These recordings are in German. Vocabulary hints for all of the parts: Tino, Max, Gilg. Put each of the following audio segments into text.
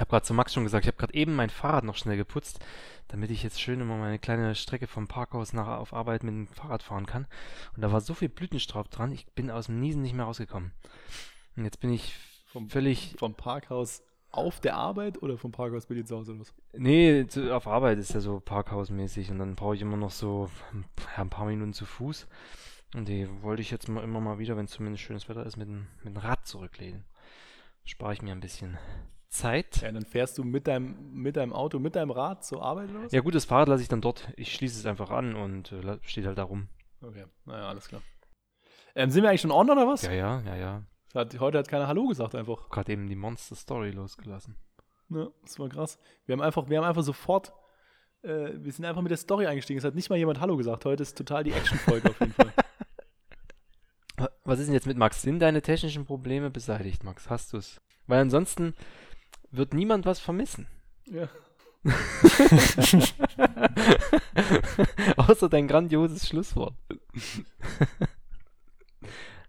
Ich habe gerade zu Max schon gesagt, ich habe gerade eben mein Fahrrad noch schnell geputzt, damit ich jetzt schön immer meine kleine Strecke vom Parkhaus nach auf Arbeit mit dem Fahrrad fahren kann. Und da war so viel Blütenstaub dran, ich bin aus dem Niesen nicht mehr rausgekommen. Und jetzt bin ich völlig... Vom Parkhaus auf der Arbeit oder vom Parkhaus bin ich zu Hause los? Nee, auf Arbeit ist ja so parkhausmäßig und dann brauche ich immer noch so ein paar Minuten zu Fuß. Und die wollte ich jetzt mal immer mal wieder, wenn zumindest schönes Wetter ist, mit dem Rad zurücklegen. Spare ich mir ein bisschen Zeit. Ja, dann fährst du mit deinem Auto, mit deinem Rad zur Arbeit los? Ja gut, das Fahrrad lasse ich dann dort. Ich schließe es einfach an und steht halt da rum. Okay, naja, alles klar. Sind wir eigentlich schon on oder was? Ja. Heute hat keiner Hallo gesagt einfach. Gerade eben die Monster-Story losgelassen. Ja, das war krass. Wir haben einfach sofort, wir sind einfach mit der Story eingestiegen. Es hat nicht mal jemand Hallo gesagt. Heute ist total die Action-Folge auf jeden Fall. Was ist denn jetzt mit Max? Sind deine technischen Probleme beseitigt, Max? Hast du es? Weil ansonsten wird niemand was vermissen. Ja. Außer dein grandioses Schlusswort.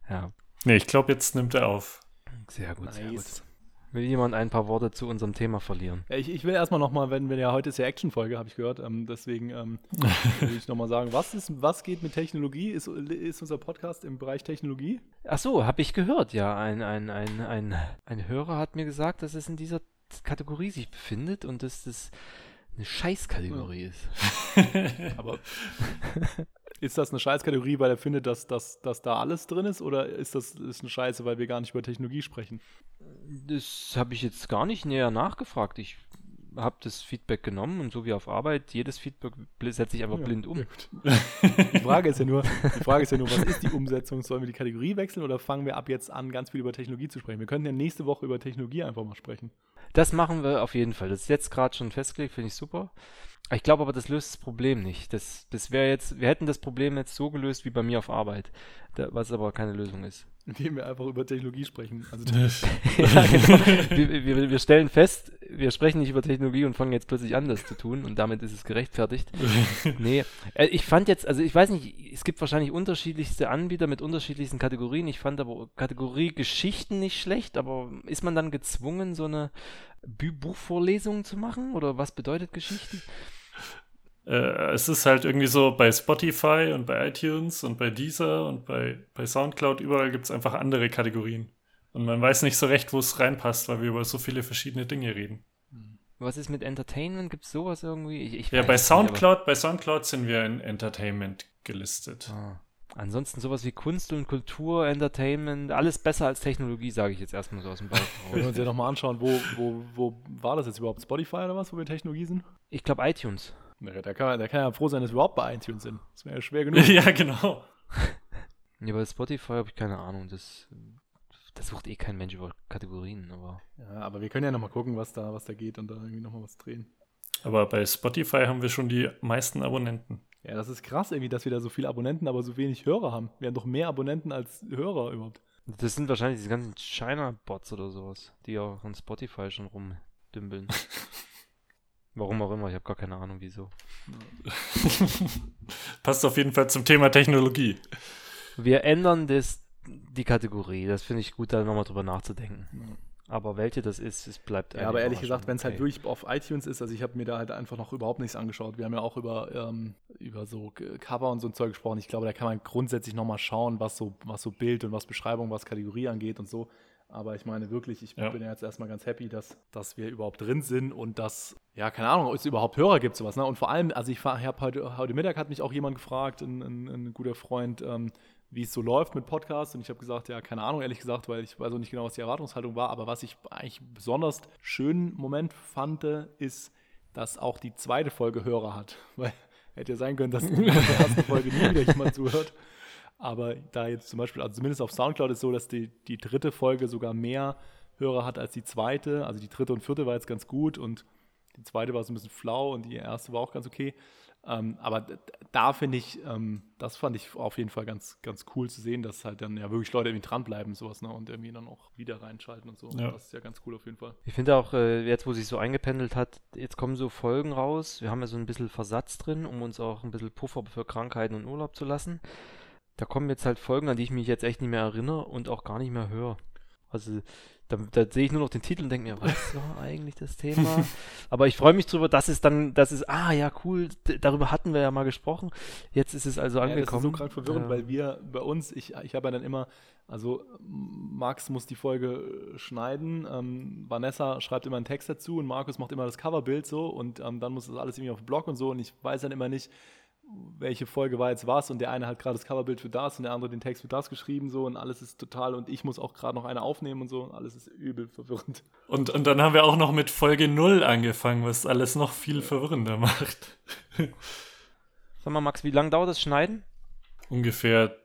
Ja. Nee, ich glaube, jetzt nimmt er auf. Sehr gut, nice. Sehr gut. Will jemand ein paar Worte zu unserem Thema verlieren? Ich will erstmal nochmal, wenn ja, heute ist ja Action-Folge, habe ich gehört, deswegen will ich nochmal sagen, was geht mit Technologie? Ist unser Podcast im Bereich Technologie? Ach so, habe ich gehört, ja. Ein Hörer hat mir gesagt, dass es in dieser Kategorie sich befindet und dass das eine Scheißkategorie ist. Aber... Ist das eine Scheißkategorie, weil er findet, dass da alles drin ist? Oder ist eine Scheiße, weil wir gar nicht über Technologie sprechen? Das habe ich jetzt gar nicht näher nachgefragt. Ich habe das Feedback genommen und so wie auf Arbeit, jedes Feedback setze ich einfach blind um. Ja, die Frage ist ja nur, was ist die Umsetzung? Sollen wir die Kategorie wechseln oder fangen wir ab jetzt an, ganz viel über Technologie zu sprechen? Wir könnten ja nächste Woche über Technologie einfach mal sprechen. Das machen wir auf jeden Fall. Das ist jetzt gerade schon festgelegt, finde ich super. Ich glaube aber, das löst das Problem nicht. Das wäre jetzt, wir hätten das Problem jetzt so gelöst wie bei mir auf Arbeit, was aber keine Lösung ist. Indem wir einfach über Technologie sprechen. Also ja, genau. Wir stellen fest, wir sprechen nicht über Technologie und fangen jetzt plötzlich an, das zu tun und damit ist es gerechtfertigt. Nee, ich fand jetzt, also ich weiß nicht, es gibt wahrscheinlich unterschiedlichste Anbieter mit unterschiedlichsten Kategorien. Ich fand aber Kategorie Geschichten nicht schlecht, aber ist man dann gezwungen, so eine Buchvorlesung zu machen oder was bedeutet Geschichten? Es ist halt irgendwie so, bei Spotify und bei iTunes und bei Deezer und bei Soundcloud, überall gibt es einfach andere Kategorien. Und man weiß nicht so recht, wo es reinpasst, weil wir über so viele verschiedene Dinge reden. Was ist mit Entertainment? Gibt es sowas irgendwie? Bei Soundcloud sind wir in Entertainment gelistet. Ah. Ansonsten sowas wie Kunst und Kultur, Entertainment, alles besser als Technologie, sage ich jetzt erstmal so aus dem Bauch. Wenn wir uns ja nochmal anschauen, wo war das jetzt überhaupt? Spotify oder was, wo wir Technologie sind? Ich glaube iTunes. Da kann ja froh sein, dass wir überhaupt bei iTunes sind. Das wäre ja schwer genug. Ja, genau. Ja, bei Spotify habe ich keine Ahnung. Das sucht eh kein Mensch über Kategorien. Aber wir können ja nochmal gucken, was da geht und da irgendwie nochmal was drehen. Aber bei Spotify haben wir schon die meisten Abonnenten. Ja, das ist krass irgendwie, dass wir da so viele Abonnenten, aber so wenig Hörer haben. Wir haben doch mehr Abonnenten als Hörer überhaupt. Das sind wahrscheinlich diese ganzen China-Bots oder sowas, die auch an Spotify schon rumdümpeln. Warum auch immer, ich habe gar keine Ahnung, wieso. Passt auf jeden Fall zum Thema Technologie. Wir ändern die Kategorie, das finde ich gut, da nochmal drüber nachzudenken. Ja. Aber welche das ist, es bleibt einfach. Ja, aber ehrlich gesagt, wenn es halt durch auf iTunes ist, also ich habe mir da halt einfach noch überhaupt nichts angeschaut. Wir haben ja auch über so Cover und so ein Zeug gesprochen. Ich glaube, da kann man grundsätzlich nochmal schauen, was so Bild und was Beschreibung, was Kategorie angeht und so. Aber ich meine wirklich, ich bin ja jetzt erstmal ganz happy, dass wir überhaupt drin sind und dass, ja, keine Ahnung, ob es überhaupt Hörer gibt, sowas. Ne? Und vor allem, also ich habe heute Mittag hat mich auch jemand gefragt, ein guter Freund, wie es so läuft mit Podcasts. Und ich habe gesagt, ja, keine Ahnung, ehrlich gesagt, weil ich weiß auch nicht genau, was die Erwartungshaltung war. Aber was ich eigentlich besonders schönen Moment fand, ist, dass auch die zweite Folge Hörer hat. Weil hätte ja sein können, dass die erste Folge nie wieder jemand zuhört. Aber da jetzt zum Beispiel, also zumindest auf Soundcloud ist es so, dass die dritte Folge sogar mehr Hörer hat als die zweite. Also die dritte und vierte war jetzt ganz gut und die zweite war so ein bisschen flau und die erste war auch ganz okay. Aber da finde ich, das fand ich auf jeden Fall ganz, ganz cool zu sehen, dass halt dann ja wirklich Leute irgendwie dranbleiben sowas, ne? Und irgendwie dann auch wieder reinschalten und so. Ja. Das ist ja ganz cool auf jeden Fall. Ich finde auch, jetzt wo sich so eingependelt hat, jetzt kommen so Folgen raus. Wir haben ja so ein bisschen Versatz drin, um uns auch ein bisschen Puffer für Krankheiten und Urlaub zu lassen. Da kommen jetzt halt Folgen, an die ich mich jetzt echt nicht mehr erinnere und auch gar nicht mehr höre. Also Da sehe ich nur noch den Titel und denke mir, was war eigentlich das Thema? Aber ich freue mich drüber, dass es, darüber hatten wir ja mal gesprochen. Jetzt ist es also angekommen. Ja, das ist so gerade verwirrend, weil wir bei uns, ich habe ja dann immer, also Max muss die Folge schneiden, Vanessa schreibt immer einen Text dazu und Markus macht immer das Coverbild so und dann muss das alles irgendwie auf den Blog und so und ich weiß dann immer nicht, welche Folge war jetzt was und der eine hat gerade das Coverbild für das und der andere den Text für das geschrieben so und alles ist total und ich muss auch gerade noch eine aufnehmen und so und alles ist übel verwirrend. Und dann haben wir auch noch mit Folge 0 angefangen, was alles noch viel verwirrender macht. Sag mal Max, wie lange dauert das Schneiden? Ungefähr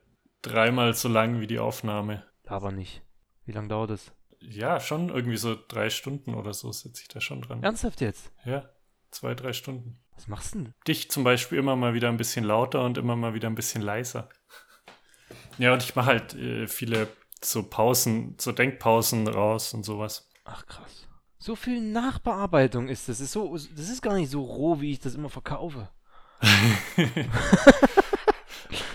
3-mal so lang wie die Aufnahme. Aber nicht. Wie lange dauert das? Ja, schon irgendwie so 3 Stunden oder so sitze ich da schon dran. Ernsthaft jetzt? Ja, 2-3 Stunden. Was machst du denn? Dich zum Beispiel immer mal wieder ein bisschen lauter und immer mal wieder ein bisschen leiser. Ja, und ich mache halt viele so Pausen, so Denkpausen raus und sowas. Ach krass. So viel Nachbearbeitung ist das. Das ist gar nicht so roh, wie ich das immer verkaufe.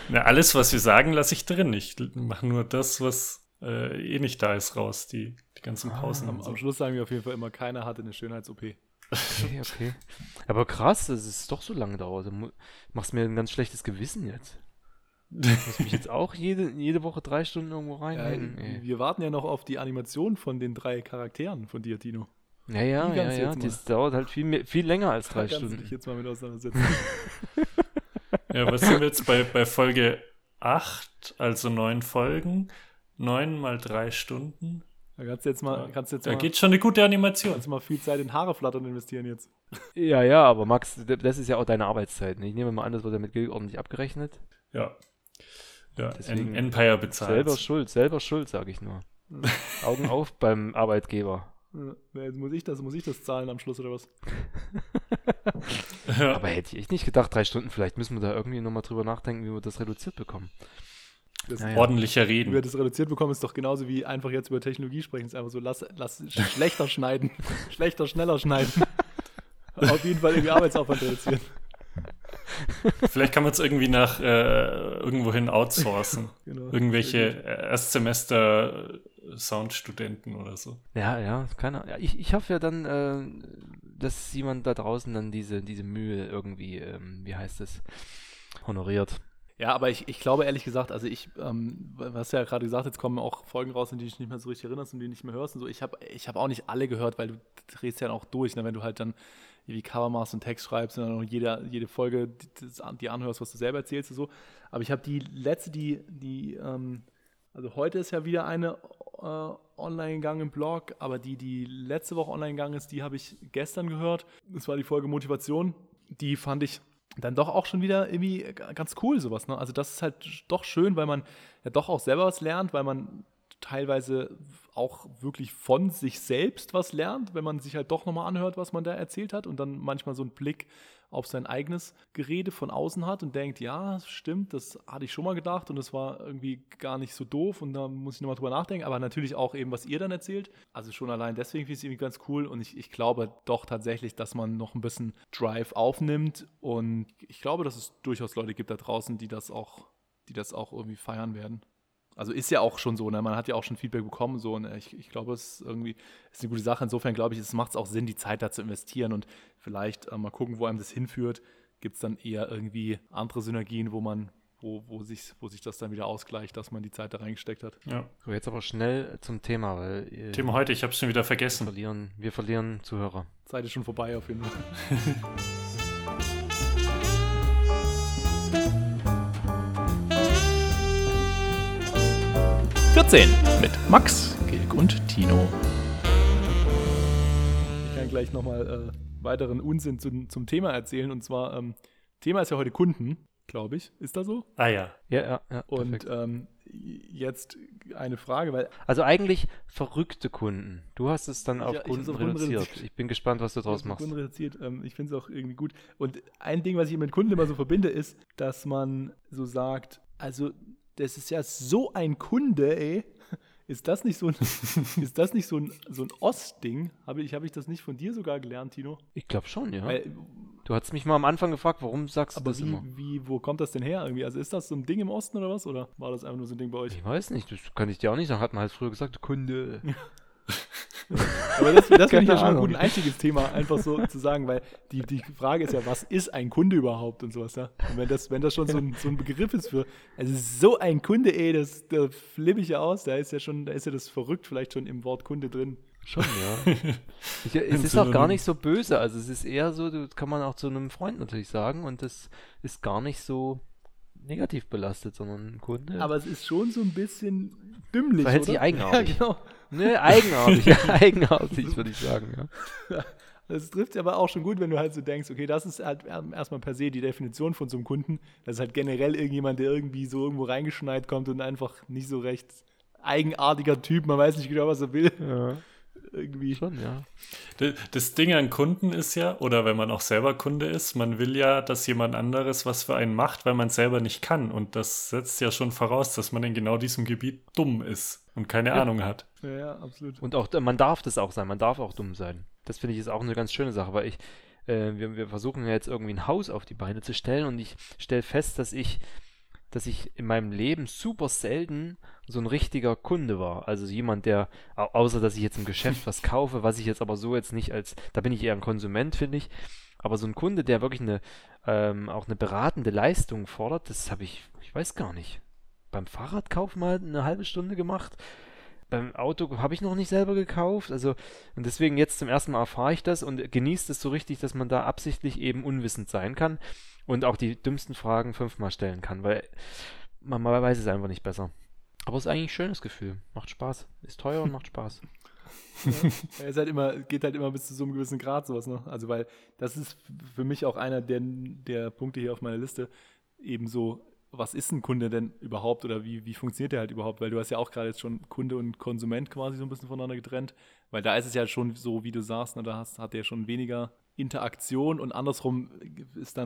Na, alles, was wir sagen, lasse ich drin. Ich mache nur das, was nicht da ist, raus. Die ganzen Pausen. Am Schluss sagen wir auf jeden Fall immer, keiner hatte eine Schönheits-OP. Okay. Aber krass, dass es doch so lange dauert. Du machst mir ein ganz schlechtes Gewissen jetzt. Ich muss mich jetzt auch jede Woche 3 Stunden irgendwo reinhängen. Wir warten ja noch auf die Animation von den 3 Charakteren von dir, Tino. Ja. Das dauert halt viel mehr, viel länger als 3 Stunden. Kannst du dich jetzt mal mit auseinandersetzen. Ja, was sind wir jetzt bei Folge 8, also 9 Folgen? 9 mal 3 Stunden. Da kannst du jetzt mal, geht schon eine gute Animation. Kannst du mal viel Zeit in Haare flattern investieren jetzt. Ja, aber Max, das ist ja auch deine Arbeitszeit. Ne? Ich nehme mal an, das wird ja mit Gilg ordentlich abgerechnet. Ja, deswegen Empire bezahlt. Selber schuld, sage ich nur. Augen auf beim Arbeitgeber. Ja, muss ich das zahlen am Schluss oder was? Ja. Aber hätte ich echt nicht gedacht, 3 Stunden, vielleicht müssen wir da irgendwie nochmal drüber nachdenken, wie wir das reduziert bekommen. Ordentlicher Reden. Wie wir das reduziert bekommen, ist doch genauso wie einfach jetzt über Technologie sprechen. Es ist einfach so, lass schlechter schneiden. Schlechter, schneller schneiden. Auf jeden Fall irgendwie Arbeitsaufwand reduzieren. Vielleicht kann man es irgendwie nach irgendwohin outsourcen. Genau. Irgendwelche Erstsemester Soundstudenten oder so. Ja, keine Ahnung. Ich hoffe ja dann, dass jemand da draußen dann diese Mühe irgendwie, wie heißt es, honoriert. Ja, aber ich glaube ehrlich gesagt, also was ja gerade gesagt, jetzt kommen auch Folgen raus, an die du dich nicht mehr so richtig erinnerst und die du nicht mehr hörst und so. Ich hab auch nicht alle gehört, weil du drehst ja auch durch, ne? Wenn du halt dann irgendwie Cover machst und Text schreibst und dann noch jede Folge die anhörst, was du selber erzählst und so. Aber ich habe die letzte, also heute ist ja wieder eine online gegangen im Blog, aber die letzte Woche online gegangen ist, die habe ich gestern gehört. Das war die Folge Motivation, die fand ich dann doch auch schon wieder irgendwie ganz cool sowas, ne? Also das ist halt doch schön, weil man ja doch auch selber was lernt, weil man teilweise auch wirklich von sich selbst was lernt, wenn man sich halt doch nochmal anhört, was man da erzählt hat und dann manchmal so einen Blick auf sein eigenes Gerede von außen hat und denkt, ja, stimmt, das hatte ich schon mal gedacht und das war irgendwie gar nicht so doof und da muss ich nochmal drüber nachdenken, aber natürlich auch eben, was ihr dann erzählt. Also schon allein deswegen finde ich es irgendwie ganz cool und ich glaube doch tatsächlich, dass man noch ein bisschen Drive aufnimmt und ich glaube, dass es durchaus Leute gibt da draußen, die das auch irgendwie feiern werden. Also ist ja auch schon so, ne? Man hat ja auch schon Feedback bekommen so, und ich glaube, es ist eine gute Sache. Insofern glaube ich, es macht auch Sinn, die Zeit da zu investieren und vielleicht mal gucken, wo einem das hinführt. Gibt es dann eher irgendwie andere Synergien, wo sich das dann wieder ausgleicht, dass man die Zeit da reingesteckt hat. Ja. So, jetzt aber schnell zum Thema, weil Thema heute, ich habe es schon wieder vergessen. Wir verlieren Zuhörer. Zeit ist schon vorbei auf jeden Fall. Mit Max, Gilg und Tino. Ich kann gleich nochmal weiteren Unsinn zum Thema erzählen. Und zwar, Thema ist ja heute Kunden, glaube ich. Ist das so? Ah ja. Ja. Und jetzt eine Frage, weil... Also eigentlich verrückte Kunden. Du hast es dann auf Kunden reduziert. Ich bin gespannt, was du draus machst. Kunden reduziert. Ich finde es auch irgendwie gut. Und ein Ding, was ich mit Kunden immer so verbinde, ist, dass man so sagt, also... Das ist ja so ein Kunde, ey. Ist das nicht so ein Ostding? Habe ich das nicht von dir sogar gelernt, Tino? Ich glaube schon, ja. Weil, du hattest mich mal am Anfang gefragt, warum sagst du das immer? Wo kommt das denn her irgendwie? Also ist das so ein Ding im Osten oder was? Oder war das einfach nur so ein Ding bei euch? Ich weiß nicht, das kann ich dir auch nicht sagen. Hat man halt früher gesagt, Kunde. Aber das finde ich ja schon mal ein gutes Einstiegsthema, einfach so zu sagen, weil die Frage ist ja, was ist ein Kunde überhaupt und sowas, ja? Und wenn das schon so ein Begriff ist für, also so ein Kunde, da flippe ich ja aus, da ist ja das verrückt vielleicht schon im Wort Kunde drin. Schon, ja. Es ist auch gar nicht so böse, also es ist eher so, das kann man auch zu einem Freund natürlich sagen und das ist gar nicht so negativ belastet, sondern ein Kunde. Aber es ist schon so ein bisschen dümmlich, verhält sich eigenartig. Ja, genau. Ne, eigenartig würde ich sagen, ja. Das trifft aber auch schon gut, wenn du halt so denkst, okay, das ist halt erstmal per se die Definition von so einem Kunden, das ist halt generell irgendjemand, der irgendwie so irgendwo reingeschneit kommt und einfach nicht so recht eigenartiger Typ, man weiß nicht genau, was er will. Ja. Irgendwie schon, ja. Das Ding an Kunden ist ja, oder wenn man auch selber Kunde ist, man will ja, dass jemand anderes was für einen macht, weil man es selber nicht kann. Und das setzt ja schon voraus, dass man in genau diesem Gebiet dumm ist und keine Ahnung hat. Ja, absolut. Und auch man darf das auch sein, man darf auch dumm sein. Das finde ich jetzt auch eine ganz schöne Sache, weil wir versuchen ja jetzt irgendwie ein Haus auf die Beine zu stellen und ich stelle fest, dass ich in meinem Leben super selten so ein richtiger Kunde war. Also jemand, der, außer dass ich jetzt im Geschäft was kaufe, was ich jetzt aber so jetzt nicht als, da bin ich eher ein Konsument, finde ich, aber so ein Kunde, der wirklich auch eine beratende Leistung fordert, das habe ich weiß gar nicht, beim Fahrradkauf mal eine halbe Stunde gemacht, beim Auto habe ich noch nicht selber gekauft, also und deswegen jetzt zum ersten Mal erfahre ich das und genieße es so richtig, dass man da absichtlich eben unwissend sein kann und auch die dümmsten Fragen 5-mal stellen kann, weil man weiß es einfach nicht besser. Aber es ist eigentlich ein schönes Gefühl. Macht Spaß. Ist teuer und macht Spaß. Ja, es geht halt immer bis zu so einem gewissen Grad sowas, ne? Also weil das ist für mich auch einer der Punkte hier auf meiner Liste. Eben so, was ist ein Kunde denn überhaupt oder wie funktioniert der halt überhaupt? Weil du hast ja auch gerade jetzt schon Kunde und Konsument quasi so ein bisschen voneinander getrennt. Weil da ist es ja schon so, wie du sagst, ne? Da hat der schon weniger Interaktion und andersrum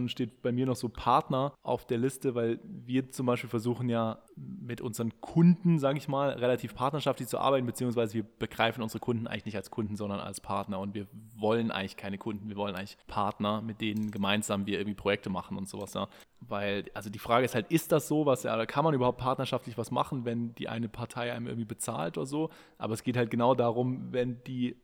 steht bei mir noch so Partner auf der Liste, weil wir zum Beispiel versuchen ja mit unseren Kunden, sage ich mal, relativ partnerschaftlich zu arbeiten, beziehungsweise wir begreifen unsere Kunden eigentlich nicht als Kunden, sondern als Partner und wir wollen eigentlich keine Kunden, wir wollen eigentlich Partner, mit denen gemeinsam wir irgendwie Projekte machen und sowas, ja. Weil, also die Frage ist halt, ist das sowas, ja, kann man überhaupt partnerschaftlich was machen, wenn die eine Partei einem irgendwie bezahlt oder so, aber es geht halt genau darum, wenn die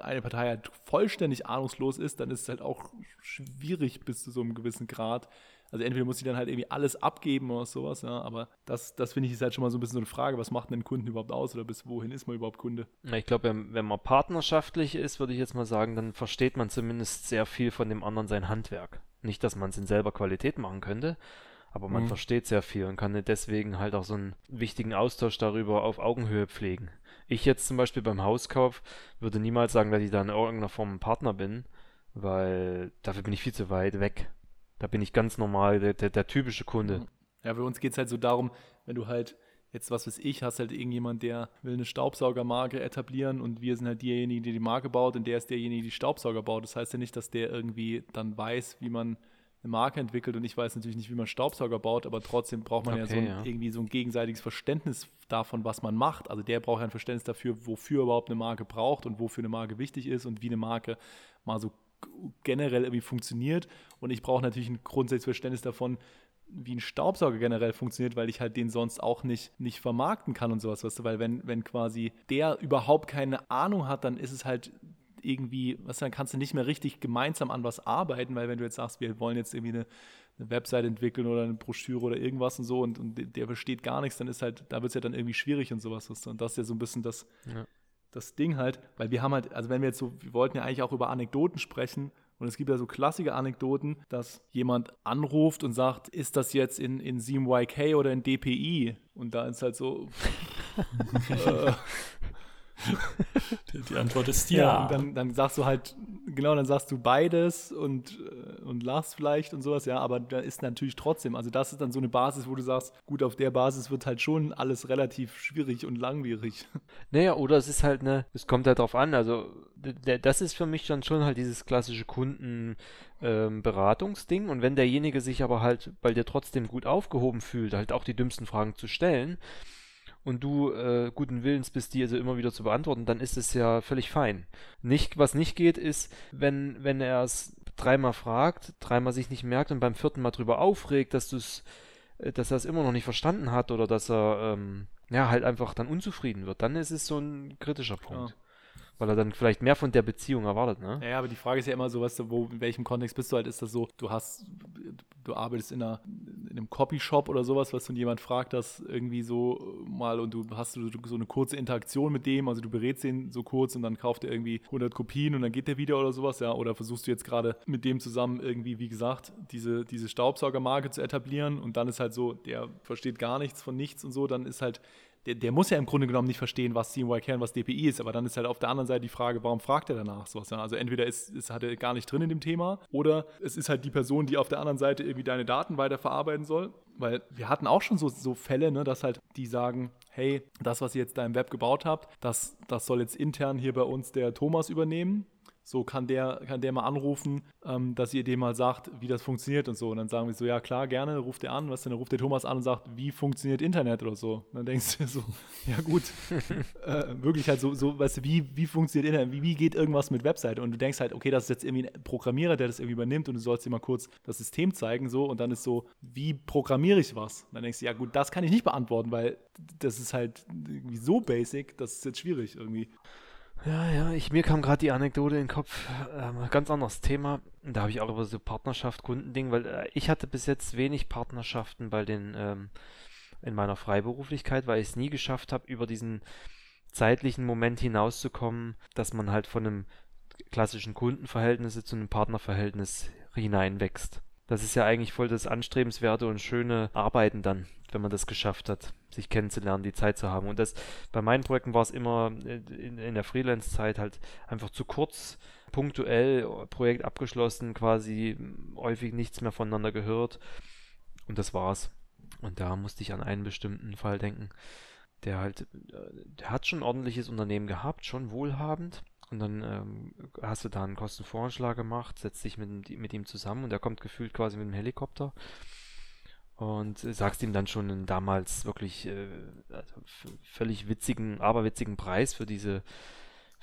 eine Partei halt vollständig ahnungslos ist, dann ist es halt auch schwierig bis zu so einem gewissen Grad. Also entweder muss sie dann halt irgendwie alles abgeben oder sowas, ja, aber das finde ich ist halt schon mal so ein bisschen so eine Frage, was macht denn einen Kunden überhaupt aus oder bis wohin ist man überhaupt Kunde? Na, ich glaube, wenn man partnerschaftlich ist, würde ich jetzt mal sagen, dann versteht man zumindest sehr viel von dem anderen sein Handwerk. Nicht, dass man es in selber Qualität machen könnte, aber man versteht sehr viel und kann deswegen halt auch so einen wichtigen Austausch darüber auf Augenhöhe pflegen. Ich jetzt zum Beispiel beim Hauskauf würde niemals sagen, dass ich da in irgendeiner Form ein Partner bin, weil dafür bin ich viel zu weit weg. Da bin ich ganz normal der typische Kunde. Ja, für uns geht es halt so darum, wenn du halt jetzt, was weiß ich, hast halt irgendjemand, der will eine Staubsaugermarke etablieren und wir sind halt diejenigen, die Marke baut und der ist derjenige, die Staubsauger baut. Das heißt ja nicht, dass der irgendwie dann weiß, wie man eine Marke entwickelt und ich weiß natürlich nicht, wie man Staubsauger baut, aber trotzdem braucht man irgendwie so ein gegenseitiges Verständnis davon, was man macht. Also der braucht ja ein Verständnis dafür, wofür überhaupt eine Marke braucht und wofür eine Marke wichtig ist und wie eine Marke mal so generell irgendwie funktioniert. Und ich brauche natürlich ein grundsätzliches Verständnis davon, wie ein Staubsauger generell funktioniert, weil ich halt den sonst auch nicht vermarkten kann und sowas, weißt du, weil wenn quasi der überhaupt keine Ahnung hat, dann ist es halt irgendwie, was dann kannst du nicht mehr richtig gemeinsam an was arbeiten, weil wenn du jetzt sagst, wir wollen jetzt irgendwie eine Website entwickeln oder eine Broschüre oder irgendwas und so und der versteht gar nichts, dann ist halt, da wird es ja dann irgendwie schwierig und sowas. Und das ist ja so ein bisschen das Ding halt, weil wir haben halt, also wenn wir jetzt so, wir wollten ja eigentlich auch über Anekdoten sprechen und es gibt ja so klassische Anekdoten, dass jemand anruft und sagt, ist das jetzt in 7YK oder in DPI? Und da ist halt so die Antwort ist ja. Und dann sagst du halt, genau, dann sagst du beides und lachst vielleicht und sowas, ja, aber da ist natürlich trotzdem, also das ist dann so eine Basis, wo du sagst, gut, auf der Basis wird halt schon alles relativ schwierig und langwierig. Naja, oder es ist halt es kommt halt drauf an, also das ist für mich dann schon halt dieses klassische Kundenberatungsding und wenn derjenige sich aber halt, weil der trotzdem gut aufgehoben fühlt, halt auch die dümmsten Fragen zu stellen, und du guten Willens bist, die also immer wieder zu beantworten, dann ist es ja völlig fein. Nicht, was nicht geht, ist, wenn er es dreimal fragt, dreimal sich nicht merkt und beim vierten Mal drüber aufregt, dass er es immer noch nicht verstanden hat oder dass er halt einfach dann unzufrieden wird. Dann ist es so ein kritischer Punkt. Ja. weil er dann vielleicht mehr von der Beziehung erwartet, ne? Ja, aber die Frage ist ja immer so, weißt du, in welchem Kontext bist du halt, ist das so, du arbeitest in einem Copyshop oder sowas, weißt du, und jemand fragt das irgendwie so mal und du hast so eine kurze Interaktion mit dem, also du berätst ihn so kurz und dann kauft er irgendwie 100 Kopien und dann geht der wieder oder sowas, ja, oder versuchst du jetzt gerade mit dem zusammen irgendwie, wie gesagt, diese Staubsaugermarke zu etablieren und dann ist halt so, der versteht gar nichts von nichts und so, dann ist halt, der muss ja im Grunde genommen nicht verstehen, was CMYK und was DPI ist, aber dann ist halt auf der anderen Seite die Frage, warum fragt er danach sowas? Also entweder ist halt er gar nicht drin in dem Thema oder es ist halt die Person, die auf der anderen Seite irgendwie deine Daten weiterverarbeiten soll, weil wir hatten auch schon so Fälle, ne, dass halt die sagen, hey, das, was ihr jetzt da im Web gebaut habt, das soll jetzt intern hier bei uns der Thomas übernehmen. So kann der mal anrufen, dass ihr dem mal sagt, wie das funktioniert und so. Und dann sagen wir so, ja klar, gerne, ruft er an. Was denn? Dann ruft der Thomas an und sagt, wie funktioniert Internet oder so. Und dann denkst du dir so, ja gut, wirklich halt so, weißt du, wie funktioniert Internet, wie geht irgendwas mit Webseite? Und du denkst halt, okay, das ist jetzt irgendwie ein Programmierer, der das irgendwie übernimmt und du sollst dir mal kurz das System zeigen so. Und dann ist so, wie programmiere ich was? Und dann denkst du, ja gut, das kann ich nicht beantworten, weil das ist halt irgendwie so basic, das ist jetzt schwierig irgendwie. Ja, mir kam gerade die Anekdote in den Kopf, ganz anderes Thema, da habe ich auch über so Partnerschaft-Kundending, weil ich hatte bis jetzt wenig Partnerschaften bei in meiner Freiberuflichkeit, weil ich es nie geschafft habe, über diesen zeitlichen Moment hinauszukommen, dass man halt von einem klassischen Kundenverhältnis zu einem Partnerverhältnis hineinwächst. Das ist ja eigentlich voll das anstrebenswerte und schöne Arbeiten dann, wenn man das geschafft hat, sich kennenzulernen, die Zeit zu haben. Und das bei meinen Projekten war es immer in der Freelance-Zeit halt einfach zu kurz, punktuell, Projekt abgeschlossen, quasi häufig nichts mehr voneinander gehört. Und das war's. Und da musste ich an einen bestimmten Fall denken, der hat schon ein ordentliches Unternehmen gehabt, schon wohlhabend. Und dann hast du da einen Kostenvoranschlag gemacht, setzt dich mit ihm zusammen und er kommt gefühlt quasi mit dem Helikopter und sagst ihm dann schon einen damals wirklich völlig witzigen, aberwitzigen Preis für diese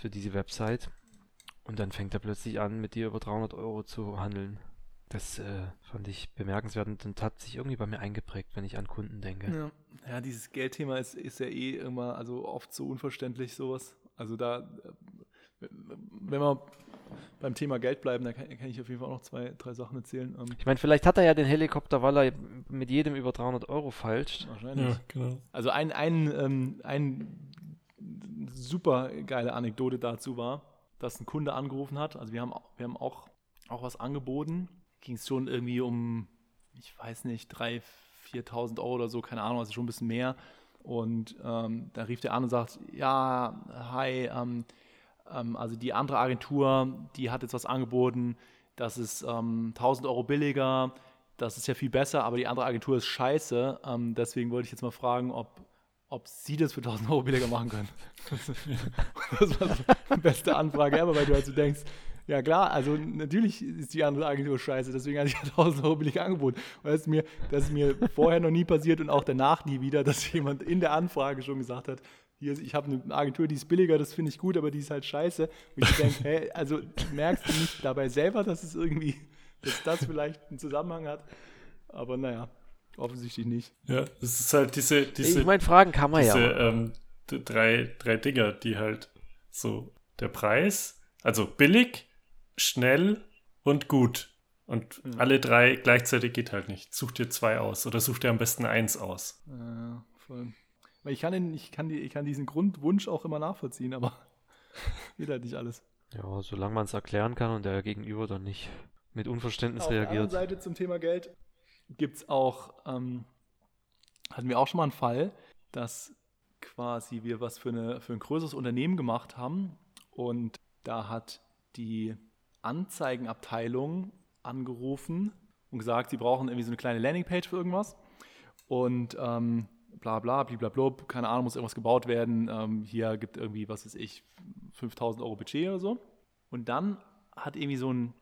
Website und dann fängt er plötzlich an, mit dir über 300 Euro zu handeln. Das fand ich bemerkenswert und hat sich irgendwie bei mir eingeprägt, wenn ich an Kunden denke. Ja, dieses Geldthema ist ja eh immer, also oft so unverständlich sowas. Also da... Wenn wir beim Thema Geld bleiben, da kann ich auf jeden Fall auch noch 2, 3 Sachen erzählen. Ich meine, vielleicht hat er ja den Helikopter, weil er mit jedem über 300 Euro feilscht. Wahrscheinlich. Ja, genau. Also ein super geile Anekdote dazu war, dass ein Kunde angerufen hat. Also wir haben auch was angeboten. Ging es schon irgendwie um, ich weiß nicht, 3.000, 4.000 Euro oder so, keine Ahnung, also schon ein bisschen mehr. Und dann rief der an und sagt, ja, hi, also die andere Agentur, die hat jetzt was angeboten, das ist 1.000 Euro billiger, das ist ja viel besser, aber die andere Agentur ist scheiße, deswegen wollte ich jetzt mal fragen, ob sie das für 1.000 Euro billiger machen können. Das war so die beste Anfrage ever, weil du halt so denkst, ja klar, also natürlich ist die andere Agentur scheiße, deswegen hatte ich 1.000 Euro billig angeboten. Und das ist mir vorher noch nie passiert und auch danach nie wieder, dass jemand in der Anfrage schon gesagt hat, ich habe eine Agentur, die ist billiger, das finde ich gut, aber die ist halt scheiße. Und ich denke, hey, also merkst du nicht dabei selber, dass es irgendwie, dass das vielleicht einen Zusammenhang hat? Aber naja, offensichtlich nicht. Ja, es ist halt diese ich meine, Fragen kann man diese, ja. Drei Dinger, die halt so der Preis, also billig, schnell und gut. Und alle drei gleichzeitig geht halt nicht. Such dir 2 aus oder such dir am besten 1 aus. Ja, voll. Weil ich kann diesen Grundwunsch auch immer nachvollziehen, aber geht halt nicht alles. Ja, solange man es erklären kann und der Gegenüber dann nicht mit Unverständnis reagiert. Auf der anderen Seite zum Thema Geld gibt's auch, hatten wir auch schon mal einen Fall, dass quasi wir was für ein größeres Unternehmen gemacht haben und da hat die Anzeigenabteilung angerufen und gesagt, sie brauchen irgendwie so eine kleine Landingpage für irgendwas und bla bla, bliblablub, keine Ahnung, muss irgendwas gebaut werden, hier gibt irgendwie, was weiß ich, 5.000 Euro Budget oder so. Und dann hat irgendwie so einen